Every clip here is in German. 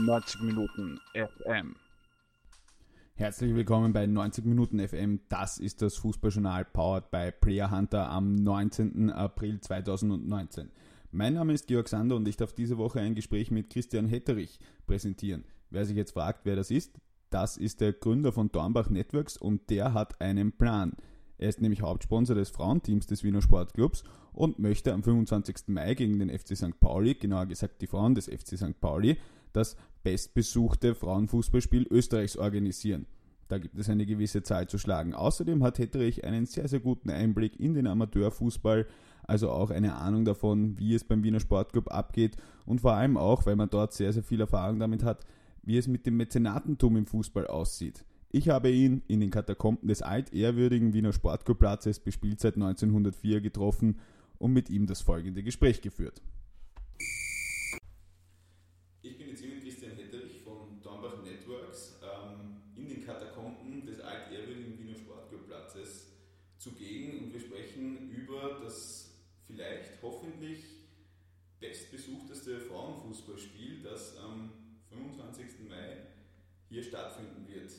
90 Minuten FM. Herzlich willkommen bei 90 Minuten FM. Das ist das Fußballjournal powered by Player Hunter am 19. April 2019. Mein Name ist Georg Sander und ich darf diese Woche ein Gespräch mit Christian Hetterich präsentieren. Wer sich jetzt fragt, wer das ist der Gründer von Dornbach Networks und der hat einen Plan. Er ist nämlich Hauptsponsor des Frauenteams des Wiener Sportclubs und möchte am 25. Mai gegen den FC St. Pauli, genauer gesagt die Frauen des FC St. Pauli, das bestbesuchte Frauenfußballspiel Österreichs organisieren. Da gibt es eine gewisse Zahl zu schlagen. Außerdem hat Hetterich einen sehr, sehr guten Einblick in den Amateurfußball, also auch eine Ahnung davon, wie es beim Wiener Sportclub abgeht und vor allem auch, weil man dort sehr, sehr viel Erfahrung damit hat, wie es mit dem Mäzenatentum im Fußball aussieht. Ich habe ihn in den Katakomben des altehrwürdigen Wiener Sportclubplatzes bespielt seit 1904 getroffen und mit ihm das folgende Gespräch geführt. Ich bin jetzt hier mit Christian Hetterich von Dornbach Networks in den Katakomben des altehrwürdigen Wiener Sportclubplatzes zugegen und wir sprechen über das vielleicht hoffentlich bestbesuchteste Frauenfußballspiel, das am 25. Mai hier stattfinden wird.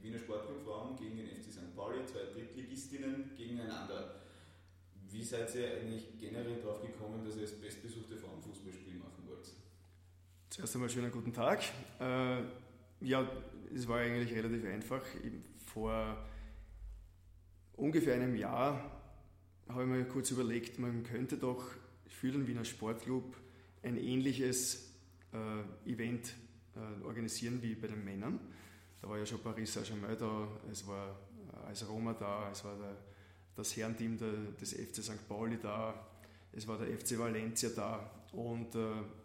Wiener Sportclub-Frauen gegen den FC St. Pauli, zwei Drittligistinnen gegeneinander. Wie seid ihr eigentlich generell darauf gekommen, dass ihr das bestbesuchte Frauenfußballspiel machen wollt? Zuerst einmal schönen guten Tag. Ja, es war eigentlich relativ einfach. Vor ungefähr einem Jahr habe ich mir kurz überlegt, man könnte doch für den Wiener Sportclub ein ähnliches Event organisieren wie bei den Männern. Da war ja schon Paris Saint-Germain da, es war AS Roma da, es war das Herrenteam des FC St. Pauli da, es war der FC Valencia da und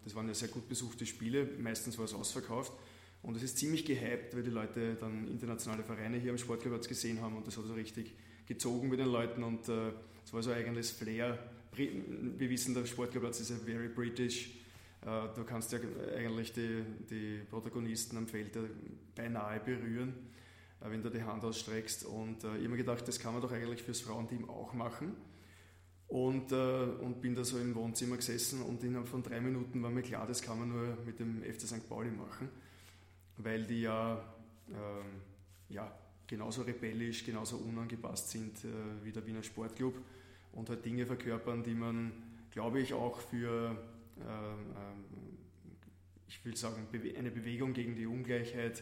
das waren ja sehr gut besuchte Spiele, meistens war es ausverkauft und es ist ziemlich gehypt, weil die Leute dann internationale Vereine hier am Sportplatz gesehen haben und das hat so richtig gezogen mit den Leuten und es war so ein eigenes Flair. Wir wissen, der Sportplatz ist ja very British. Du kannst ja eigentlich die Protagonisten am Feld beinahe berühren, wenn du die Hand ausstreckst. Und ich habe mir gedacht, das kann man doch eigentlich fürs Frauenteam auch machen. Und bin da so im Wohnzimmer gesessen und innerhalb von 3 Minuten war mir klar, das kann man nur mit dem FC St. Pauli machen, weil die ja genauso rebellisch, genauso unangepasst sind wie der Wiener Sportclub und halt Dinge verkörpern, die man, glaube ich, auch für ich will sagen, eine Bewegung gegen die Ungleichheit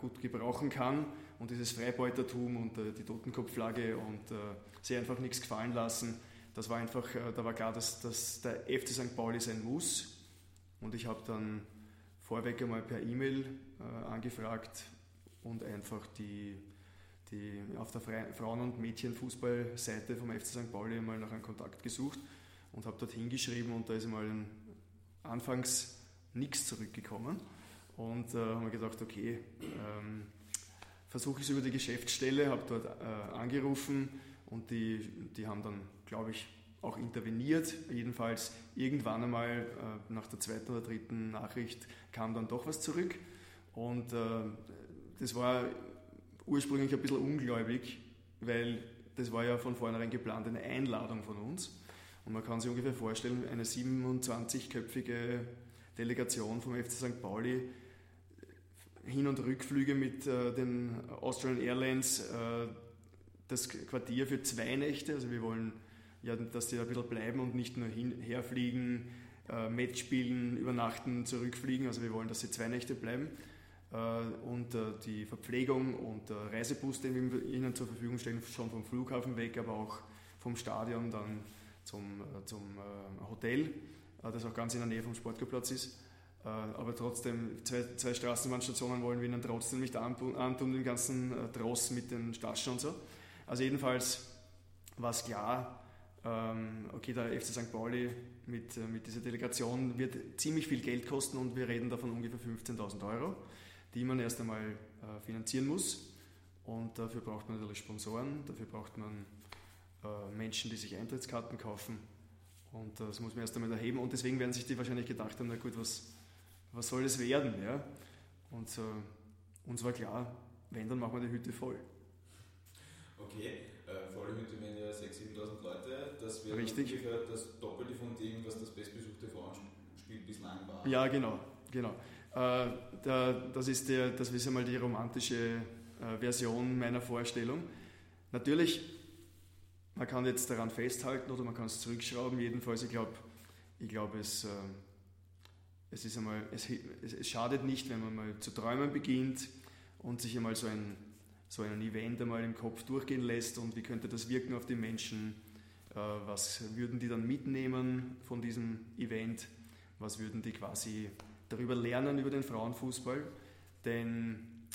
gut gebrauchen kann und dieses Freibeutertum und die Totenkopfflagge und sie einfach nichts gefallen lassen, das war einfach, da war klar, dass der FC St. Pauli sein muss und ich habe dann vorweg einmal per E-Mail angefragt und einfach die auf der Frauen- und Mädchenfußballseite vom FC St. Pauli mal nach einem Kontakt gesucht und habe dort hingeschrieben und da ist mal anfangs nichts zurückgekommen und habe mir gedacht, okay, versuche ich es über die Geschäftsstelle, habe dort angerufen und die haben dann, glaube ich, auch interveniert. Jedenfalls irgendwann einmal nach der zweiten oder dritten Nachricht kam dann doch was zurück und das war ursprünglich ein bisschen ungläubig, weil das war ja von vornherein geplant eine Einladung von uns. Und man kann sich ungefähr vorstellen, eine 27-köpfige Delegation vom FC St. Pauli, Hin- und Rückflüge mit den Austrian Airlines, das Quartier für 2 Nächte. Also wir wollen ja, dass die da ein bisschen bleiben und nicht nur herfliegen, Match spielen, übernachten, zurückfliegen. Also wir wollen, dass sie 2 Nächte bleiben. Und die Verpflegung und der Reisebus, den wir ihnen zur Verfügung stellen, schon vom Flughafen weg, aber auch vom Stadion dann zum Hotel, das auch ganz in der Nähe vom Sportplatz ist. Aber trotzdem, 2 Straßenbahnstationen wollen wir ihnen trotzdem nicht antun, den ganzen Tross mit den Taschen und so. Also jedenfalls war es klar, okay, der FC St. Pauli mit dieser Delegation wird ziemlich viel Geld kosten und wir reden davon ungefähr 15.000 €, die man erst einmal finanzieren muss. Und dafür braucht man natürlich Sponsoren, dafür braucht man Menschen, die sich Eintrittskarten kaufen und das muss man erst einmal erheben und deswegen werden sich die wahrscheinlich gedacht haben, na gut, was soll das werden? Ja? Und uns war klar, wenn, dann machen wir die Hütte voll. Okay, volle Hütte wären ja 6.000, 7.000 Leute, das wäre ungefähr das Doppelte von dem, was das bestbesuchte Frauenspiel bislang war. Ja, genau. Das ist einmal die romantische Version meiner Vorstellung. Natürlich, man kann jetzt daran festhalten oder man kann es zurückschrauben. Jedenfalls, ich glaub, es schadet nicht, wenn man mal zu träumen beginnt und sich einmal so ein Event einmal im Kopf durchgehen lässt und wie könnte das wirken auf die Menschen, was würden die dann mitnehmen von diesem Event, was würden die quasi darüber lernen, über den Frauenfußball, denn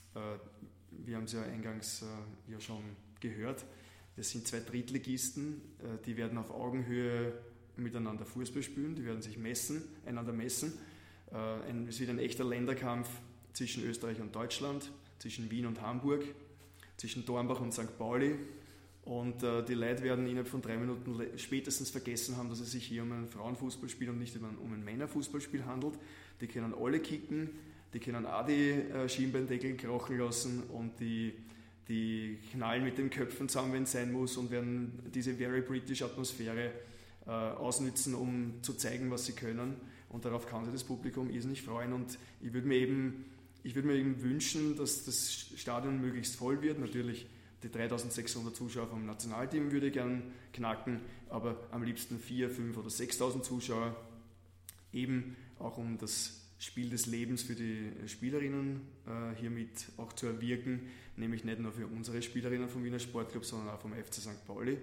wir haben es ja eingangs ja schon gehört, das sind 2 Drittligisten, die werden auf Augenhöhe miteinander Fußball spielen, die werden sich einander messen, es wird ein echter Länderkampf zwischen Österreich und Deutschland, zwischen Wien und Hamburg, zwischen Dornbach und St. Pauli und die Leute werden innerhalb von 3 Minuten spätestens vergessen haben, dass es sich hier um ein Frauenfußballspiel und nicht um ein Männerfußballspiel handelt. Die können alle kicken, die können auch die Schienbeindeckel krochen lassen und die knallen mit den Köpfen zusammen, wenn es sein muss und werden diese very British Atmosphäre ausnützen, um zu zeigen, was sie können und darauf kann sich das Publikum irrsinnig freuen und ich würde mir eben wünschen, dass das Stadion möglichst voll wird. Natürlich, die 3.600 Zuschauer vom Nationalteam würde ich gern knacken, aber am liebsten 4.000, 5.000 oder 6.000 Zuschauer, eben auch um das Spiel des Lebens für die Spielerinnen hiermit auch zu erwirken, nämlich nicht nur für unsere Spielerinnen vom Wiener Sportclub, sondern auch vom FC St. Pauli.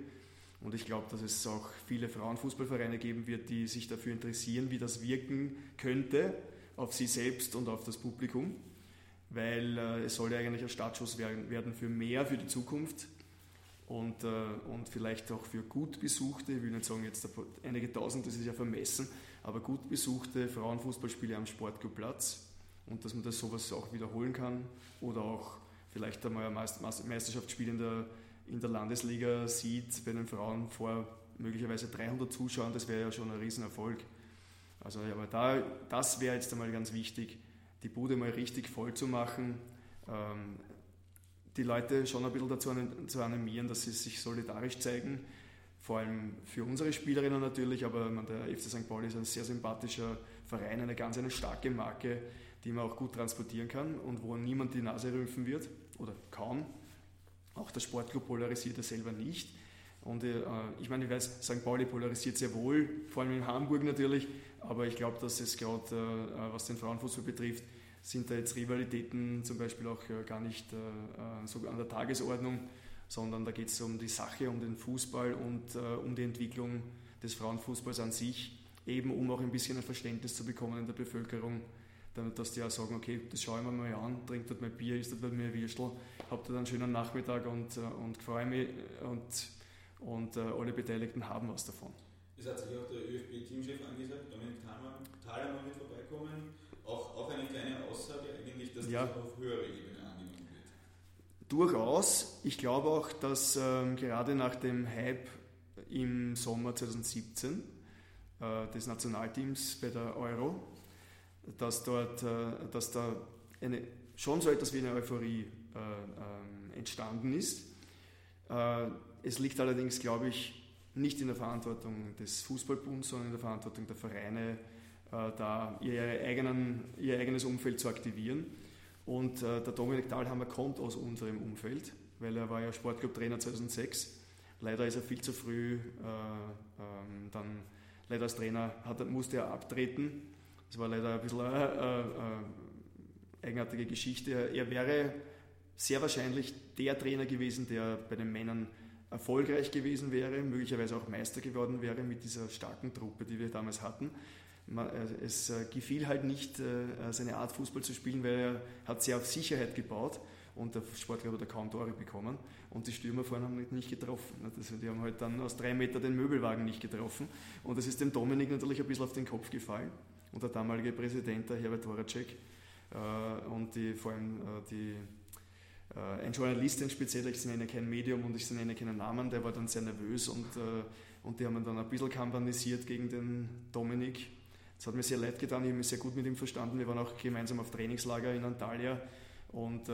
Und ich glaube, dass es auch viele Frauenfußballvereine geben wird, die sich dafür interessieren, wie das wirken könnte auf sie selbst und auf das Publikum, weil es soll ja eigentlich ein Startschuss werden für mehr, für die Zukunft und vielleicht auch für gut besuchte, ich will nicht sagen jetzt einige Tausend, das ist ja vermessen, aber gut besuchte Frauenfußballspiele am Sportclubplatz und dass man das sowas auch wiederholen kann oder auch vielleicht einmal ein Meisterschaftsspiel in der Landesliga sieht bei den Frauen vor möglicherweise 300 Zuschauern, das wäre ja schon ein Riesenerfolg. Also, aber das wäre jetzt einmal ganz wichtig, die Bude mal richtig voll zu machen, die Leute schon ein bisschen dazu zu animieren, dass sie sich solidarisch zeigen, vor allem für unsere Spielerinnen natürlich, aber der FC St. Pauli ist ein sehr sympathischer Verein, eine starke Marke, die man auch gut transportieren kann und wo niemand die Nase rümpfen wird oder kaum. Auch der Sportclub polarisiert er selber nicht. Und ich meine, ich weiß, St. Pauli polarisiert sehr wohl, vor allem in Hamburg natürlich, aber ich glaube, dass es gerade, was den Frauenfußball betrifft, sind da jetzt Rivalitäten zum Beispiel auch gar nicht so an der Tagesordnung, sondern da geht es um die Sache, um den Fußball und um die Entwicklung des Frauenfußballs an sich, eben um auch ein bisschen ein Verständnis zu bekommen in der Bevölkerung, damit, dass die auch sagen, okay, das schaue ich mir mal an, trinkt dort mein Bier, isst dort bei mir ein Würstel, habt dort einen schönen Nachmittag und freue mich und alle Beteiligten haben was davon. Es hat sich auch der ÖFB-Teamchef angesagt, Dominik Thalhammer mit vorbeikommen. Auch eine kleine Aussage eigentlich, dass das auf höhere Ebene angenommen wird. Durchaus. Ich glaube auch, dass gerade nach dem Hype im Sommer 2017 des Nationalteams bei der Euro, dass da schon so etwas wie eine Euphorie entstanden ist. Es liegt allerdings, glaube ich, nicht in der Verantwortung des Fußballbundes, sondern in der Verantwortung der Vereine, da ihr eigenes Umfeld zu aktivieren. Und der Dominik Thalhammer kommt aus unserem Umfeld, weil er war ja Sportclub-Trainer 2006. Leider ist er viel zu früh, dann leider als Trainer musste er abtreten. Das war leider ein bisschen eine eigenartige Geschichte. Er wäre sehr wahrscheinlich der Trainer gewesen, der bei den Männern erfolgreich gewesen wäre, möglicherweise auch Meister geworden wäre mit dieser starken Truppe, die wir damals hatten. Es gefiel halt nicht, seine Art Fußball zu spielen, weil er hat sehr auf Sicherheit gebaut und der Sportler hat kaum Tore bekommen und die Stürmer vorne haben nicht getroffen. Also die haben halt dann aus 3 Meter den Möbelwagen nicht getroffen und das ist dem Dominik natürlich ein bisschen auf den Kopf gefallen und der damalige Präsident, der Herbert Horacek und ein Journalist speziell, ich nenne kein Medium und ich nenne keinen Namen, der war dann sehr nervös und die haben dann ein bisschen kampanisiert gegen den Dominik. Das hat mir sehr leid getan, ich habe mich sehr gut mit ihm verstanden. Wir waren auch gemeinsam auf Trainingslager in Antalya und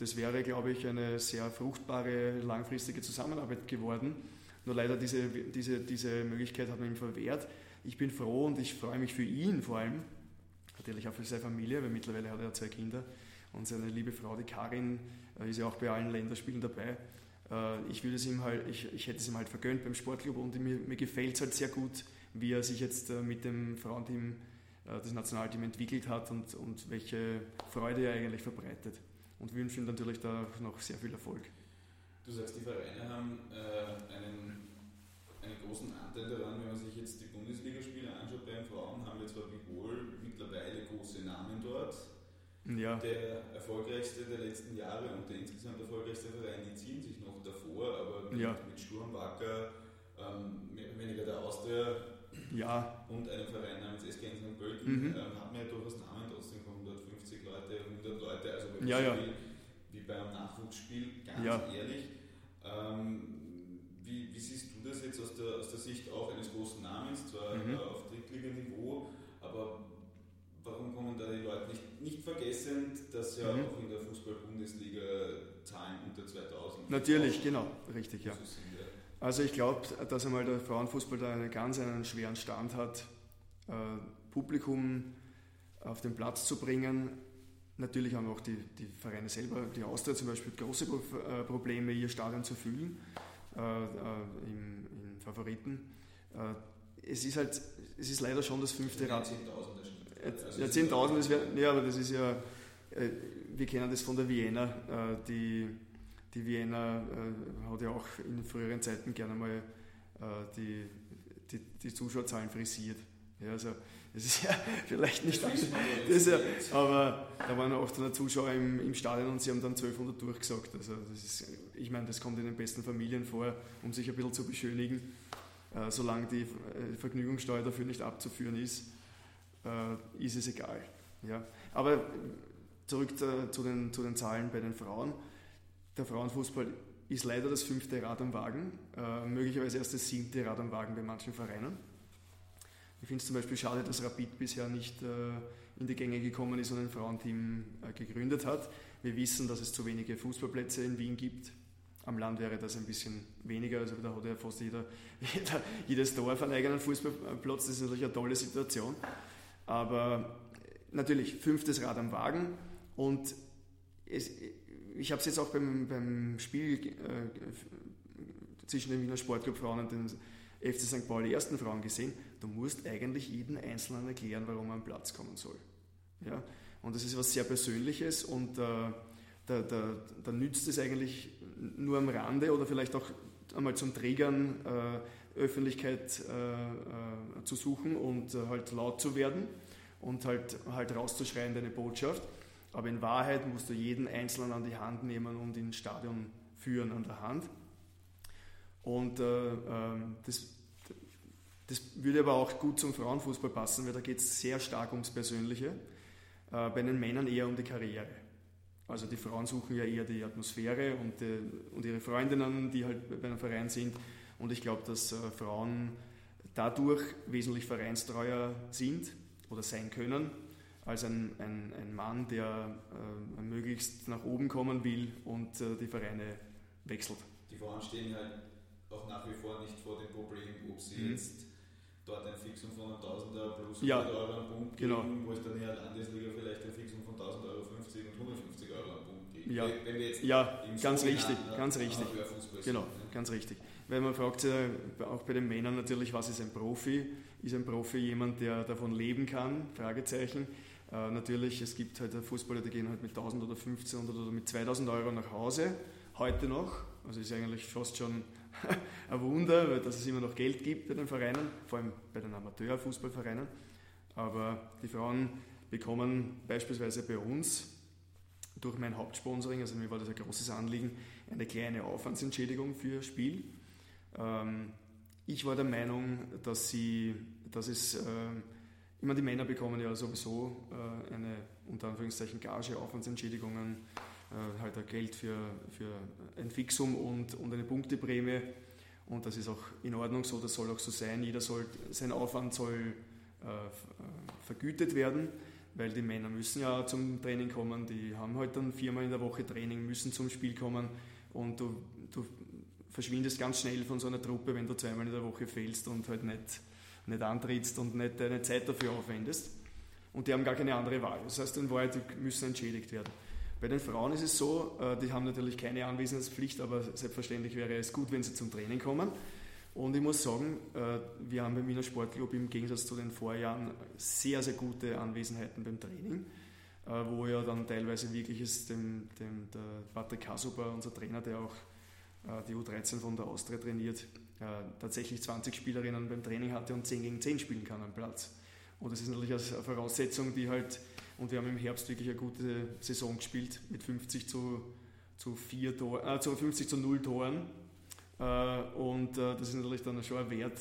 das wäre, glaube ich, eine sehr fruchtbare, langfristige Zusammenarbeit geworden. Nur leider diese Möglichkeit hat man ihm verwehrt. Ich bin froh und ich freue mich für ihn vor allem, natürlich auch für seine Familie, weil mittlerweile hat er ja 2 Kinder und seine liebe Frau, die Karin, ist ja auch bei allen Länderspielen dabei. Ich hätte es ihm halt vergönnt beim Sportclub und mir gefällt es halt sehr gut, wie er sich jetzt mit dem Frauenteam, das Nationalteam entwickelt hat und welche Freude er eigentlich verbreitet. Und wünsche ihm natürlich da noch sehr viel Erfolg. Du sagst, die Vereine haben einen großen Anteil daran, wenn man sich jetzt die Bundesligaspiele anschaut. Bei den Frauen haben wir zwar wohl mittlerweile große Namen dort. Ja. Der erfolgreichste der letzten Jahre und der insgesamt erfolgreichste Verein, die ziehen sich noch davor, aber mit Sturm, Wacker, mehr oder weniger der Austria und einem Verein namens SK St. Pölten hat man ja durchaus Namen, trotzdem kommen dort 50 Leute, 100 Leute, also bei Spiel, wie bei einem Nachwuchsspiel, ganz ehrlich. Wie siehst du das jetzt aus der Sicht auch eines großen Namens, zwar auf Drittliganiveau, aber warum kommen da die Leute nicht vergessend, dass ja auch in der Fußball-Bundesliga Zahlen unter 2000... Natürlich, genau, richtig, ja. Also ich glaube, dass einmal der Frauenfußball da einen ganz schweren Stand hat, Publikum auf den Platz zu bringen. Natürlich haben auch die Vereine selber, die Austria zum Beispiel, große Probleme, ihr Stadion zu füllen, im Favoriten. Es ist leider schon das 5. Rad. 10.000, das wäre, ja, aber das ist ja, wir kennen das von der Vienna, die Vienna hat ja auch in früheren Zeiten gerne mal die Zuschauerzahlen frisiert. Ja, also das ist ja vielleicht nicht das, ja, aber da waren 800 Zuschauer im Stadion und sie haben dann 1200 durchgesagt. Also das ist, ich meine, das kommt in den besten Familien vor, um sich ein bisschen zu beschönigen, solange die Vergnügungssteuer dafür nicht abzuführen ist es egal. Ja. Aber zurück zu den Zahlen bei den Frauen. Der Frauenfußball ist leider das 5. Rad am Wagen, möglicherweise erst das 7. Rad am Wagen bei manchen Vereinen. Ich finde es zum Beispiel schade, dass Rapid bisher nicht in die Gänge gekommen ist und ein Frauenteam gegründet hat. Wir wissen, dass es zu wenige Fußballplätze in Wien gibt. Am Land wäre das ein bisschen weniger, also da hat ja fast jedes Dorf einen eigenen Fußballplatz. Das ist natürlich eine tolle Situation. Aber natürlich, 5. Rad am Wagen. Und ich habe es jetzt auch beim Spiel zwischen dem Wiener Sportclub Frauen und dem FC St. Pauli ersten Frauen gesehen. Du musst eigentlich jedem Einzelnen erklären, warum er an den Platz kommen soll. Ja? Und das ist was sehr Persönliches und da nützt es eigentlich nur am Rande oder vielleicht auch einmal zum Triggern, Öffentlichkeit zu suchen und halt laut zu werden und halt rauszuschreien, deine Botschaft. Aber in Wahrheit musst du jeden Einzelnen an die Hand nehmen und ins Stadion führen an der Hand. Und das würde aber auch gut zum Frauenfußball passen, weil da geht es sehr stark ums Persönliche, bei den Männern eher um die Karriere. Also die Frauen suchen ja eher die Atmosphäre und ihre Freundinnen, die halt bei einem Verein sind. Und ich glaube, dass Frauen dadurch wesentlich vereinstreuer sind oder sein können, als ein Mann, der möglichst nach oben kommen will und die Vereine wechselt. Die Frauen stehen halt auch nach wie vor nicht vor dem Problem, ob sie jetzt dort ein Fixum von 1.000 Euro plus 100 Euro am Punkt geben, wo es dann in der Landesliga vielleicht ein Fixum von 1.000 Euro 50 und 150 Euro am Punkt geben. Ja, wenn wir jetzt ganz richtig. Genau, ganz richtig. Weil man fragt sich auch bei den Männern natürlich, was ist ein Profi? Ist ein Profi jemand, der davon leben kann? Fragezeichen. Natürlich, es gibt halt Fußballer, die gehen halt mit 1.000 oder 1.500 oder mit 2.000 Euro nach Hause, heute noch. Also ist eigentlich fast schon ein Wunder, weil dass es immer noch Geld gibt bei den Vereinen, vor allem bei den Amateurfußballvereinen. Aber die Frauen bekommen beispielsweise bei uns durch mein Hauptsponsoring, also mir war das ein großes Anliegen, eine kleine Aufwandsentschädigung für ihr Spiel. Ich war der Meinung, dass die Männer bekommen ja sowieso eine, unter Anführungszeichen, Gage, Aufwandsentschädigungen, halt auch Geld für ein Fixum und eine Punkteprämie. Und das ist auch in Ordnung so, das soll auch so sein. Sein Aufwand soll vergütet werden, weil die Männer müssen ja zum Training kommen, die haben halt dann 4-mal in der Woche Training, müssen zum Spiel kommen und du verschwindest ganz schnell von so einer Truppe, wenn du 2-mal in der Woche fehlst und halt nicht antrittst und nicht deine Zeit dafür aufwendest. und die haben gar keine andere Wahl. Das heißt, in Wahrheit, die müssen entschädigt werden. Bei den Frauen ist es so, die haben natürlich keine Anwesenheitspflicht, aber selbstverständlich wäre es gut, wenn sie zum Training kommen. Und ich muss sagen, wir haben beim Wiener Sportclub im Gegensatz zu den Vorjahren sehr, sehr gute Anwesenheiten beim Training, wo ja dann teilweise wirklich ist, der Patrick Kasuber, unser Trainer, der auch die U13 von der Austria trainiert, tatsächlich 20 Spielerinnen beim Training hatte und 10 gegen 10 spielen kann am Platz. Und das ist natürlich eine Voraussetzung, die halt, und wir haben im Herbst wirklich eine gute Saison gespielt mit 50 zu 0 Toren. Und das ist natürlich dann schon ein Wert,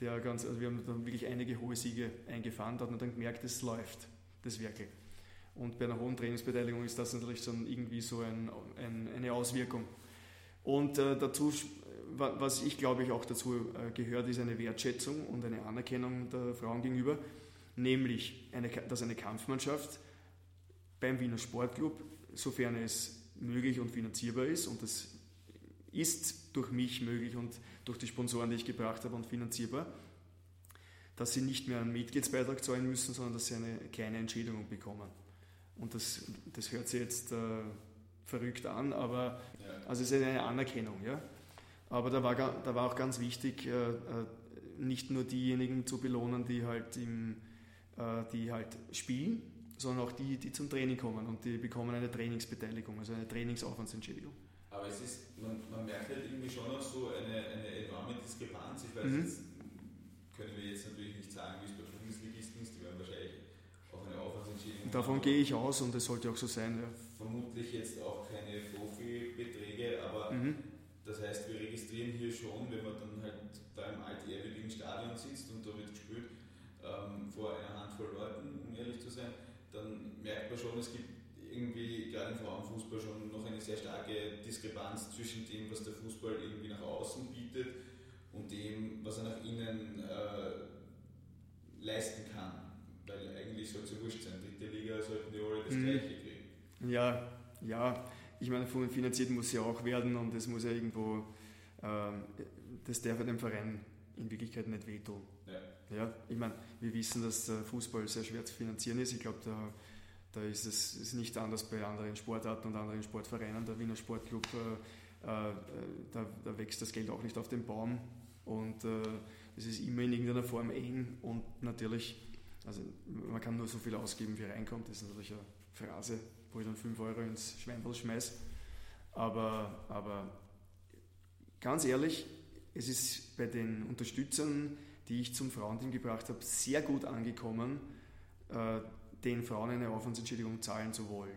der ganz, also wir haben dann wirklich einige hohe Siege eingefahren, da hat man dann gemerkt, es läuft, das Werkel. Und bei einer hohen Trainingsbeteiligung ist das natürlich dann irgendwie so eine Auswirkung. Und dazu, was ich glaube ich auch dazu gehört, ist eine Wertschätzung und eine Anerkennung der Frauen gegenüber, nämlich, dass eine Kampfmannschaft beim Wiener Sportclub, sofern es möglich und finanzierbar ist, und das ist durch mich möglich und durch die Sponsoren, die ich gebracht habe und finanzierbar, dass sie nicht mehr einen Mitgliedsbeitrag zahlen müssen, sondern dass sie eine kleine Entschädigung bekommen. Und das hört sich jetzt verrückt an, aber also es ist eine Anerkennung, ja. Aber da war auch ganz wichtig, nicht nur diejenigen zu belohnen, die halt spielen, sondern auch die, die zum Training kommen, und die bekommen eine Trainingsbeteiligung, also eine Trainingsaufwandsentschädigung. Aber es ist, man merkt halt irgendwie schon auch so eine enorme Diskrepanz. Ich weiß, jetzt können wir jetzt natürlich nicht sagen, wie es bei Bundesligisten ist, die werden wahrscheinlich auch eine Aufwandsentschädigung. Davon gehe ich aus, und das sollte auch so sein. Ja. Vermutlich jetzt auch keine Profibeträge, aber das heißt, wir registrieren hier schon, wenn man dann halt da im altehrwürdigen Stadion sitzt und da wird gespielt, vor einer Handvoll Leuten, um ehrlich zu sein, dann merkt man schon, es gibt irgendwie gerade im Frauenfußball schon noch eine sehr starke Diskrepanz zwischen dem, was der Fußball irgendwie nach außen bietet und dem, was er nach innen leisten kann. Weil eigentlich soll es ja wurscht sein. Dritte Liga sollten die alle das Gleiche kriegen. Ja. Ich meine, finanziert muss ja auch werden, und das muss ja irgendwo, das darf ja dem Verein in Wirklichkeit nicht wehtun. Ja, ich meine, wir wissen, dass Fußball sehr schwer zu finanzieren ist. Ich glaube, da ist es nicht anders bei anderen Sportarten und anderen Sportvereinen. Der Wiener Sportclub, da wächst das Geld auch nicht auf den Baum, und es ist immer in irgendeiner Form eng, und natürlich, also man kann nur so viel ausgeben, wie reinkommt. Das ist natürlich eine Phrase, wo ich dann 5 Euro ins Schweinball schmeiße. Aber ganz ehrlich, es ist bei den Unterstützern, die ich zum Frauenteam gebracht habe, sehr gut angekommen, den Frauen eine Aufwandsentschädigung zahlen zu wollen.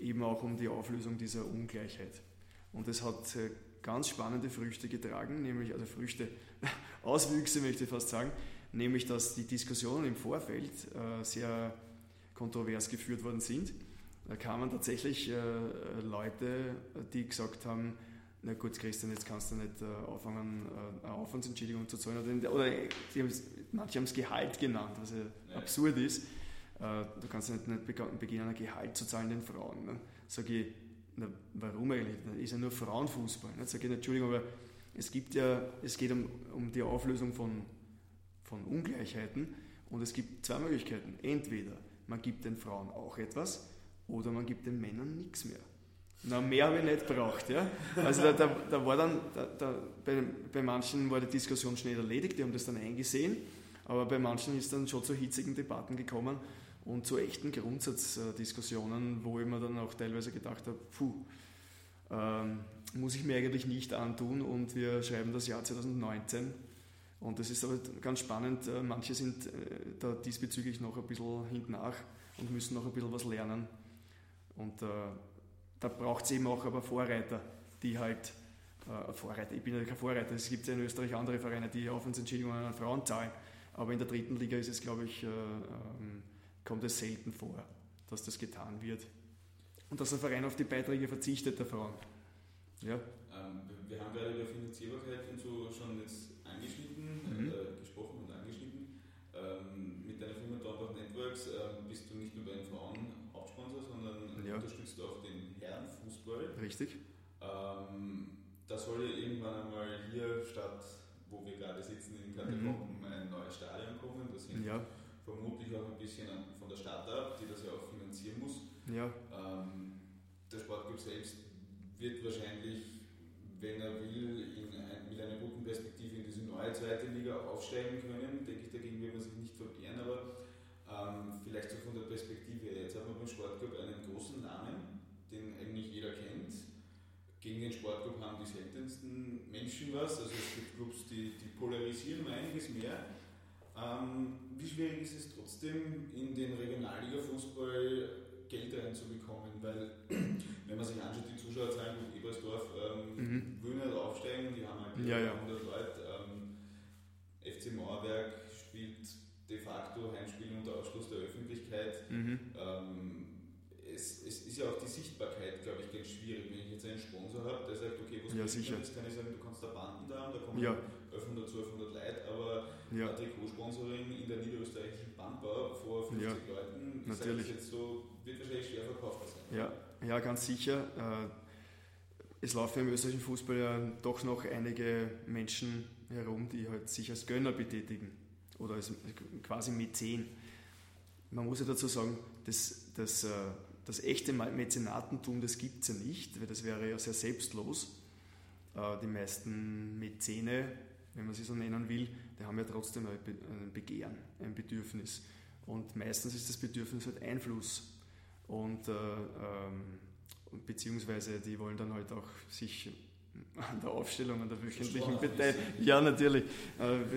Eben auch um die Auflösung dieser Ungleichheit. Und das hat ganz spannende Früchte getragen, nämlich, also Auswüchse möchte ich fast sagen, nämlich, dass die Diskussionen im Vorfeld sehr kontrovers geführt worden sind. Da kamen tatsächlich Leute, die gesagt haben, na gut, Christian, jetzt kannst du nicht anfangen, eine Aufwandsentschädigung zu zahlen. Oder manche haben es Gehalt genannt, was absurd ist. Du kannst nicht beginnen, ein Gehalt zu zahlen den Frauen. Ne? Sage ich, na, warum eigentlich? Das ist ja nur Frauenfußball. Ne? Sage ich, Entschuldigung, aber es geht um die Auflösung von Ungleichheiten, und es gibt 2 Möglichkeiten. Entweder man gibt den Frauen auch etwas, oder man gibt den Männern nichts mehr. Na, mehr habe ich nicht gebraucht. Ja? Also da war dann, bei manchen war die Diskussion schnell erledigt, die haben das dann eingesehen, aber bei manchen ist dann schon zu hitzigen Debatten gekommen und zu echten Grundsatzdiskussionen, wo ich mir dann auch teilweise gedacht habe, muss ich mir eigentlich nicht antun, und wir schreiben das Jahr 2019, und das ist aber ganz spannend, manche sind da diesbezüglich noch ein bisschen hinten nach und müssen noch ein bisschen was lernen, und da braucht es eben auch aber Vorreiter, die halt, ich bin ja kein Vorreiter, es gibt ja in Österreich andere Vereine, die Aufwandsentschädigungen an Frauen zahlen, aber in der 3. Liga ist es, glaube ich, kommt es selten vor, dass das getan wird. Und dass der Verein auf die Beiträge verzichtet, der Frauen. Ja. Wir haben gerade über Finanzierbarkeit und so schon jetzt gesprochen und angeschnitten. Mit deiner Firma Dornbach Networks bist du nicht nur bei den Frauen Hauptsponsor, sondern unterstützt auch den Herrenfußball. Richtig. Das soll ja irgendwann einmal hier statt, wo wir gerade sitzen, in Katakomben ein neues Stadion kommen. Das sind vermutlich auch ein bisschen von der Stadt ab, die das ja auch finanzieren muss. Ja. Der Sportclub selbst wird wahrscheinlich, wenn er will, mit einer guten Perspektive in diese neue zweite Liga aufsteigen können. Denke ich, dagegen will man sich nicht verwehren, aber vielleicht so von der Perspektive, jetzt haben wir beim Sportclub einen großen Namen, den eigentlich jeder kennt. Gegen den Sportclub haben die seltensten Menschen was, also es gibt Clubs, die polarisieren einiges mehr. Wie schwierig ist es trotzdem, in den Regionalliga-Fußball Geld reinzubekommen? Weil, wenn man sich anschaut, die Zuschauerzahlen von Ebersdorf will nicht aufsteigen, die haben halt wieder 100 Leute. FC Mauerwerk spielt de facto Heimspiel unter Ausschluss der Öffentlichkeit. Es ist ja auch die Sichtbarkeit, glaube ich, ganz schwierig. Wenn ich jetzt einen Sponsor habe, der sagt, okay, was sicher. Jetzt kann ich sagen, du kannst da Banden da haben, da kommen 1100, 1200 Leute, aber Trikotsponsoring in der niederösterreichischen Bandbau vor 50 Leuten, ich sage das jetzt so, wird wahrscheinlich schwer verkaufbar sein. Ja, ganz sicher. Es laufen im österreichischen Fußball ja doch noch einige Menschen herum, die halt sich als Gönner betätigen oder als quasi Mäzen. Man muss ja dazu sagen, das echte Mäzenatentum, das gibt es ja nicht, weil das wäre ja sehr selbstlos. Die meisten Mäzene, wenn man sie so nennen will, die haben ja trotzdem ein Begehren, ein Bedürfnis. Und meistens ist das Bedürfnis halt Einfluss. Und beziehungsweise die wollen dann halt auch sich an der Aufstellung, an der wöchentlichen Beteiligung, ja natürlich,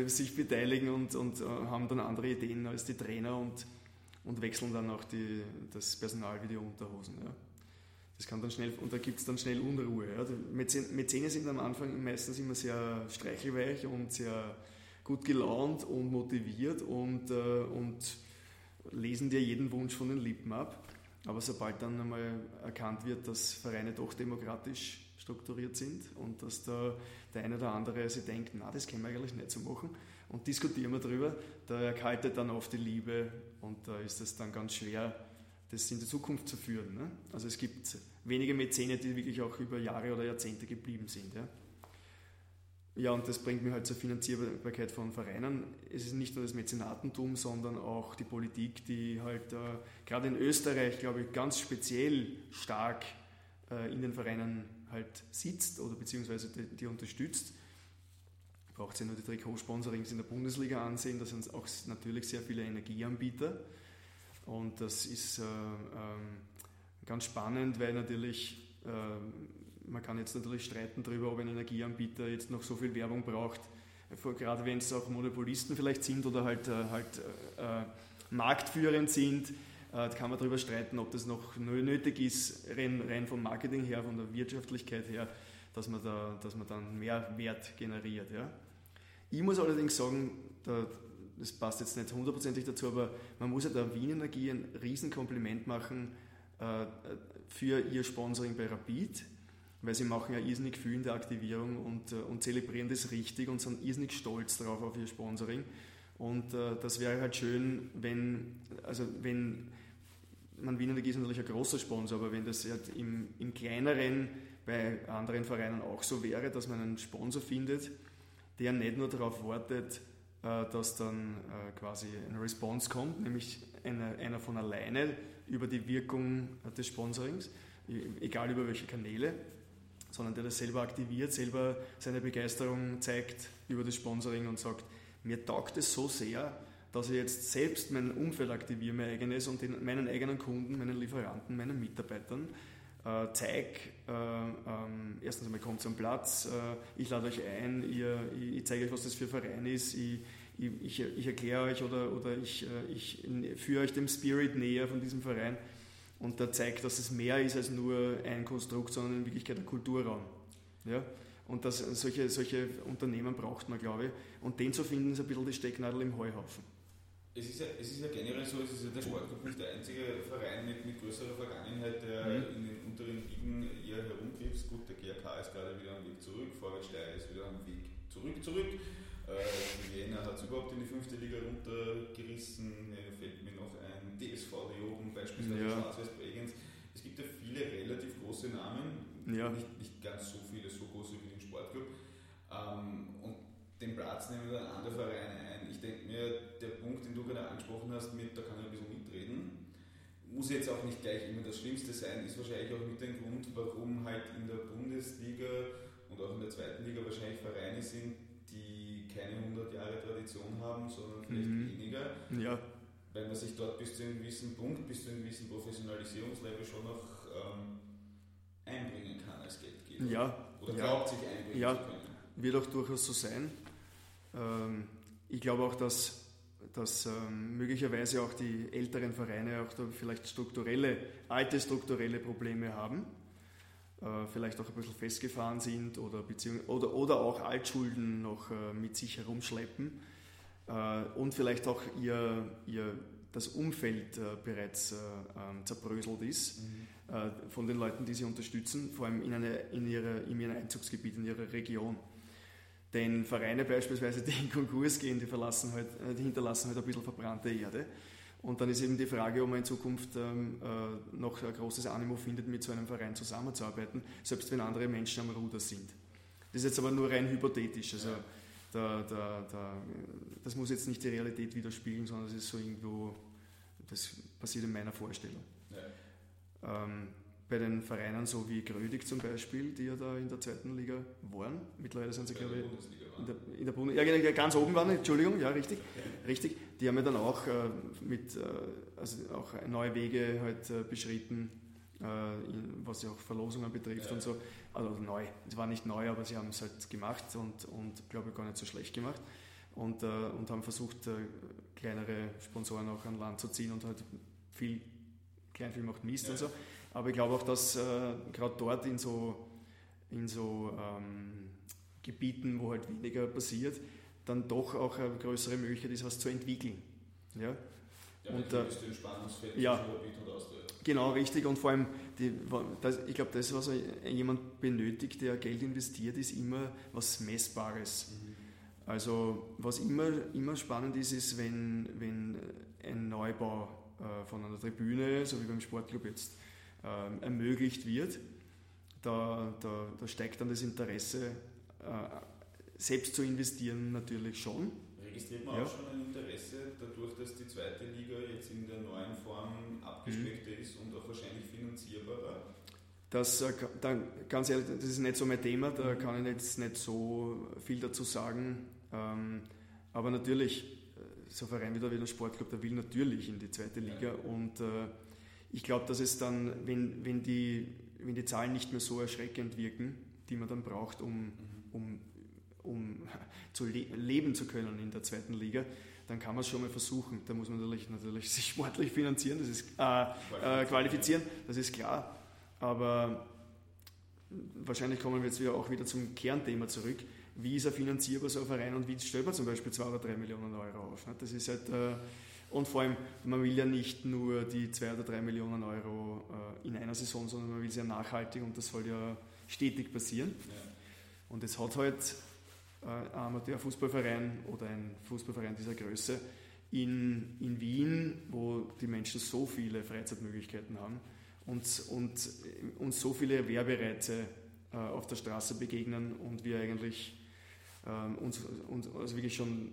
sich beteiligen und haben dann andere Ideen als die Trainer und wechseln dann auch das Personal wie die Unterhosen. Ja. Das kann dann schnell, und da gibt es dann schnell Unruhe. Ja. Mäzene sind am Anfang meistens immer sehr streichelweich und sehr gut gelaunt und motiviert und lesen dir jeden Wunsch von den Lippen ab. Aber sobald dann einmal erkannt wird, dass Vereine doch demokratisch strukturiert sind und dass da der eine oder andere sich denkt, na, das können wir eigentlich nicht so machen und diskutieren wir drüber, da erkaltet dann oft die Liebe und da ist es dann ganz schwer, das in die Zukunft zu führen. Ne? Also es gibt wenige Mäzene, die wirklich auch über Jahre oder Jahrzehnte geblieben sind. Ja, und das bringt mir halt zur Finanzierbarkeit von Vereinen. Es ist nicht nur das Mäzenatentum, sondern auch die Politik, die halt gerade in Österreich, glaube ich, ganz speziell stark in den Vereinen halt sitzt oder beziehungsweise die unterstützt. Braucht es ja nur die Trikotsponsorings in der Bundesliga ansehen, da sind auch natürlich sehr viele Energieanbieter. Und das ist ganz spannend, weil natürlich... Man kann jetzt natürlich streiten darüber, ob ein Energieanbieter jetzt noch so viel Werbung braucht, gerade wenn es auch Monopolisten vielleicht sind oder halt marktführend sind, kann man darüber streiten, ob das noch nötig ist, rein vom Marketing her, von der Wirtschaftlichkeit her, dass man dann mehr Wert generiert. Ja. Ich muss allerdings sagen, das passt jetzt nicht hundertprozentig dazu, aber man muss ja der Wien Energie ein Riesenkompliment machen für ihr Sponsoring bei Rapid, weil sie machen ja irrsinnig viel in der Aktivierung und zelebrieren das richtig und sind irrsinnig stolz drauf auf ihr Sponsoring. Und das wäre halt schön, wenn Wien Energie ist natürlich ein großer Sponsor, aber wenn das halt im Kleineren bei anderen Vereinen auch so wäre, dass man einen Sponsor findet, der nicht nur darauf wartet, dass dann quasi eine Response kommt, nämlich einer von alleine über die Wirkung des Sponsorings, egal über welche Kanäle, sondern der das selber aktiviert, selber seine Begeisterung zeigt über das Sponsoring und sagt, mir taugt es so sehr, dass ich jetzt selbst mein Umfeld aktiviere, mein eigenes und meinen eigenen Kunden, meinen Lieferanten, meinen Mitarbeitern zeige, erstens einmal kommt zum Platz, ich lade euch ein, ich zeige euch, was das für ein Verein ist, ich erkläre euch oder ich führe euch dem Spirit näher von diesem Verein. Und da zeigt, dass es mehr ist als nur ein Konstrukt, sondern in Wirklichkeit ein Kulturraum. Ja? Und dass solche Unternehmen braucht man, glaube ich. Und den zu finden, ist ein bisschen die Stecknadel im Heuhaufen. Es ist ja generell so, es ist ja der Sportclub nicht der einzige Verein mit größerer Vergangenheit, der in den unteren Ligen eher herumkriegt. Gut, der GAK ist gerade wieder am Weg zurück, Vorwärtschleier ist wieder am Weg zurück. Wiener hat es überhaupt in die 5. Liga runtergerissen, fällt mir noch ein DSV da oben, beispielsweise Schwarz-Weiß-Bregenz. Es gibt ja viele relativ große Namen, nicht ganz so viele, so große wie den Sportclub. Und den Platz nehmen dann andere Vereine ein. Ich denke mir, der Punkt, den du gerade angesprochen hast mit, da kann ich ein bisschen mitreden. Muss jetzt auch nicht gleich immer das Schlimmste sein, ist wahrscheinlich auch mit dem Grund, warum halt in der Bundesliga und auch in der zweiten Liga wahrscheinlich Vereine sind, die keine 100 Jahre Tradition haben, sondern vielleicht weniger. Ja. Weil man sich dort bis zu einem gewissen Punkt, bis zu einem gewissen Professionalisierungslevel schon noch einbringen kann als Geldgeber. Ja. Oder glaubt sich einbringen zu können. Wird auch durchaus so sein. Ich glaube auch, dass möglicherweise auch die älteren Vereine auch da vielleicht alte strukturelle Probleme haben, vielleicht auch ein bisschen festgefahren sind oder auch Altschulden noch mit sich herumschleppen und vielleicht auch das Umfeld bereits zerbröselt ist von den Leuten, die sie unterstützen, vor allem in ihrem Einzugsgebiet, in ihrer Region. Denn Vereine beispielsweise, die in Konkurs gehen, die hinterlassen halt ein bisschen verbrannte Erde. Und dann ist eben die Frage, ob man in Zukunft noch ein großes Animo findet, mit so einem Verein zusammenzuarbeiten, selbst wenn andere Menschen am Ruder sind. Das ist jetzt aber nur rein hypothetisch. Also das muss jetzt nicht die Realität widerspiegeln, sondern das ist so irgendwo, das passiert in meiner Vorstellung. Ja. Bei den Vereinen so wie Grödig zum Beispiel, die ja da in der zweiten Liga waren. Mittlerweile sind sie, glaube ich, in der Bundesliga. Ja, ganz oben waren, Entschuldigung, ja, richtig. Die haben ja dann auch auch neue Wege halt beschritten, was ja auch Verlosungen betrifft und so. Also neu, es war nicht neu, aber sie haben es halt gemacht und glaube ich, gar nicht so schlecht gemacht. Und haben versucht, kleinere Sponsoren auch an Land zu ziehen und halt Kleinviel macht Mist und so. Aber ich glaube auch, dass gerade dort in so Gebieten, wo halt weniger passiert, dann doch auch eine größere Möglichkeit ist, was zu entwickeln. Ja, und das ist ein Spannungsfeld zwischen Rapid und Austria. Genau, richtig. Und vor allem, ich glaube, das, was jemand benötigt, der Geld investiert, ist immer was Messbares. Mhm. Also was immer spannend ist, wenn ein Neubau von einer Tribüne, so wie beim Sportclub jetzt, ermöglicht wird, da steigt dann das Interesse, selbst zu investieren natürlich schon. Registriert man auch schon ein Interesse, dadurch, dass die zweite Liga jetzt in der neuen Form abgespeckter ist und auch wahrscheinlich finanzierbarer? Ganz ehrlich, das ist nicht so mein Thema, da kann ich jetzt nicht so viel dazu sagen, aber natürlich, so ein Verein wie der Wiener Sportclub, der will natürlich in die zweite Liga und ich glaube, dass es dann, wenn die Zahlen nicht mehr so erschreckend wirken, die man dann braucht, um zu leben zu können in der zweiten Liga, dann kann man es schon mal versuchen. Da muss man natürlich sich sportlich finanzieren, das ist qualifizieren, das ist klar. Aber wahrscheinlich kommen wir jetzt wieder zum Kernthema zurück. Wie ist er finanzierbar, so ein Verein, und wie stellt man zum Beispiel 2 oder 3 Millionen Euro auf? Das ist halt... Und vor allem, man will ja nicht nur die 2 oder 3 Millionen Euro in einer Saison, sondern man will es ja nachhaltig und das soll ja stetig passieren. Ja. Und es hat halt ein Amateurfußballverein oder ein Fußballverein dieser Größe in Wien, wo die Menschen so viele Freizeitmöglichkeiten haben und so viele Erwerbreize auf der Straße begegnen und wir eigentlich... uns wirklich schon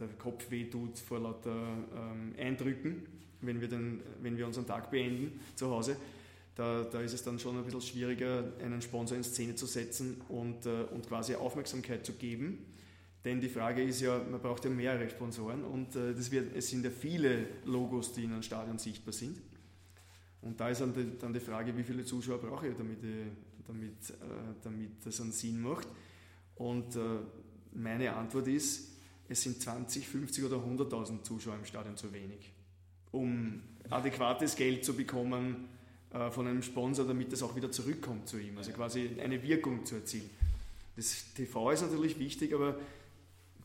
der Kopf wehtut vor lauter Eindrücken, wenn wir unseren Tag beenden zu Hause, da ist es dann schon ein bisschen schwieriger, einen Sponsor in Szene zu setzen und quasi Aufmerksamkeit zu geben. Denn die Frage ist ja, man braucht ja mehrere Sponsoren und es sind ja viele Logos, die in einem Stadion sichtbar sind. Und da ist dann die Frage, wie viele Zuschauer brauche ich, damit das einen Sinn macht. Und meine Antwort ist, es sind 20, 50 oder 100.000 Zuschauer im Stadion zu wenig, um adäquates Geld zu bekommen von einem Sponsor, damit das auch wieder zurückkommt zu ihm, also quasi eine Wirkung zu erzielen. Das TV ist natürlich wichtig, aber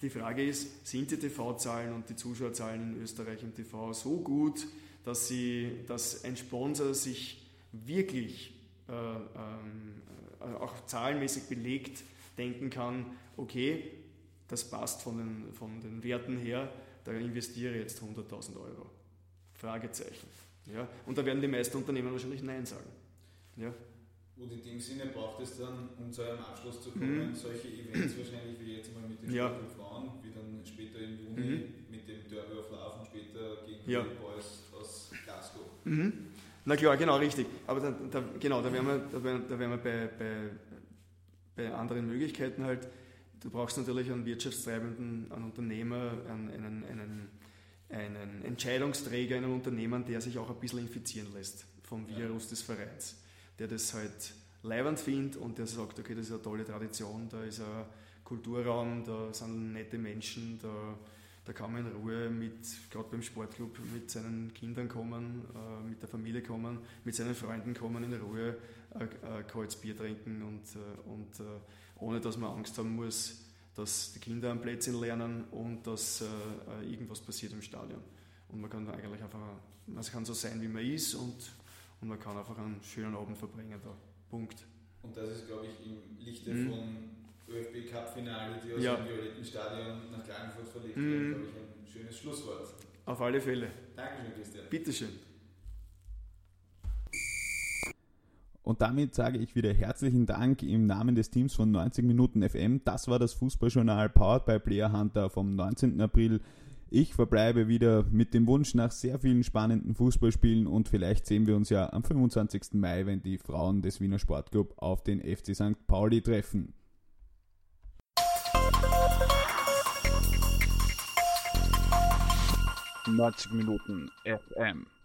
die Frage ist, sind die TV-Zahlen und die Zuschauerzahlen in Österreich im TV so gut, dass ein Sponsor sich wirklich auch zahlenmäßig belegt, denken kann, okay, das passt von den Werten her, da investiere ich jetzt 100.000 Euro. Fragezeichen. Ja? Und da werden die meisten Unternehmen wahrscheinlich Nein sagen. Ja? Und in dem Sinne braucht es dann, um zu einem Abschluss zu kommen, solche Events wahrscheinlich wie jetzt mal mit den Sportfrauen, wie dann später im Juni mit dem Derby auf Laafen, später ja. Boys aus Glasgow. Mhm. Na klar, genau, richtig. Aber da wären wir bei anderen Möglichkeiten halt. Du brauchst natürlich einen Wirtschaftstreibenden, einen Unternehmer, einen Entscheidungsträger in einem Unternehmen, der sich auch ein bisschen infizieren lässt vom Virus des Vereins, der das halt leibend findet und der sagt, okay, das ist eine tolle Tradition, da ist ein Kulturraum, da sind nette Menschen, da kann man in Ruhe gerade beim Sportclub, mit seinen Kindern kommen, mit der Familie kommen, mit seinen Freunden kommen, in Ruhe ein kaltes Bier trinken und ohne dass man Angst haben muss, dass die Kinder am Plätzchen lernen und dass irgendwas passiert im Stadion. Und man kann eigentlich einfach, man kann so sein, wie man ist und man kann einfach einen schönen Abend verbringen da. Punkt. Und das ist, glaube ich, im Lichte vom ÖFB-Cup-Finale, die aus dem violetten Stadion nach Klagenfurt verlegt wird, glaube ich, ein schönes Schlusswort. Auf alle Fälle. Dankeschön, Christian. Bitteschön. Und damit sage ich wieder herzlichen Dank im Namen des Teams von 90 Minuten FM. Das war das Fußballjournal powered by Player Hunter vom 19. April. Ich verbleibe wieder mit dem Wunsch nach sehr vielen spannenden Fußballspielen und vielleicht sehen wir uns ja am 25. Mai, wenn die Frauen des Wiener Sportclub auf den FC St. Pauli treffen. «90 Minuten FM»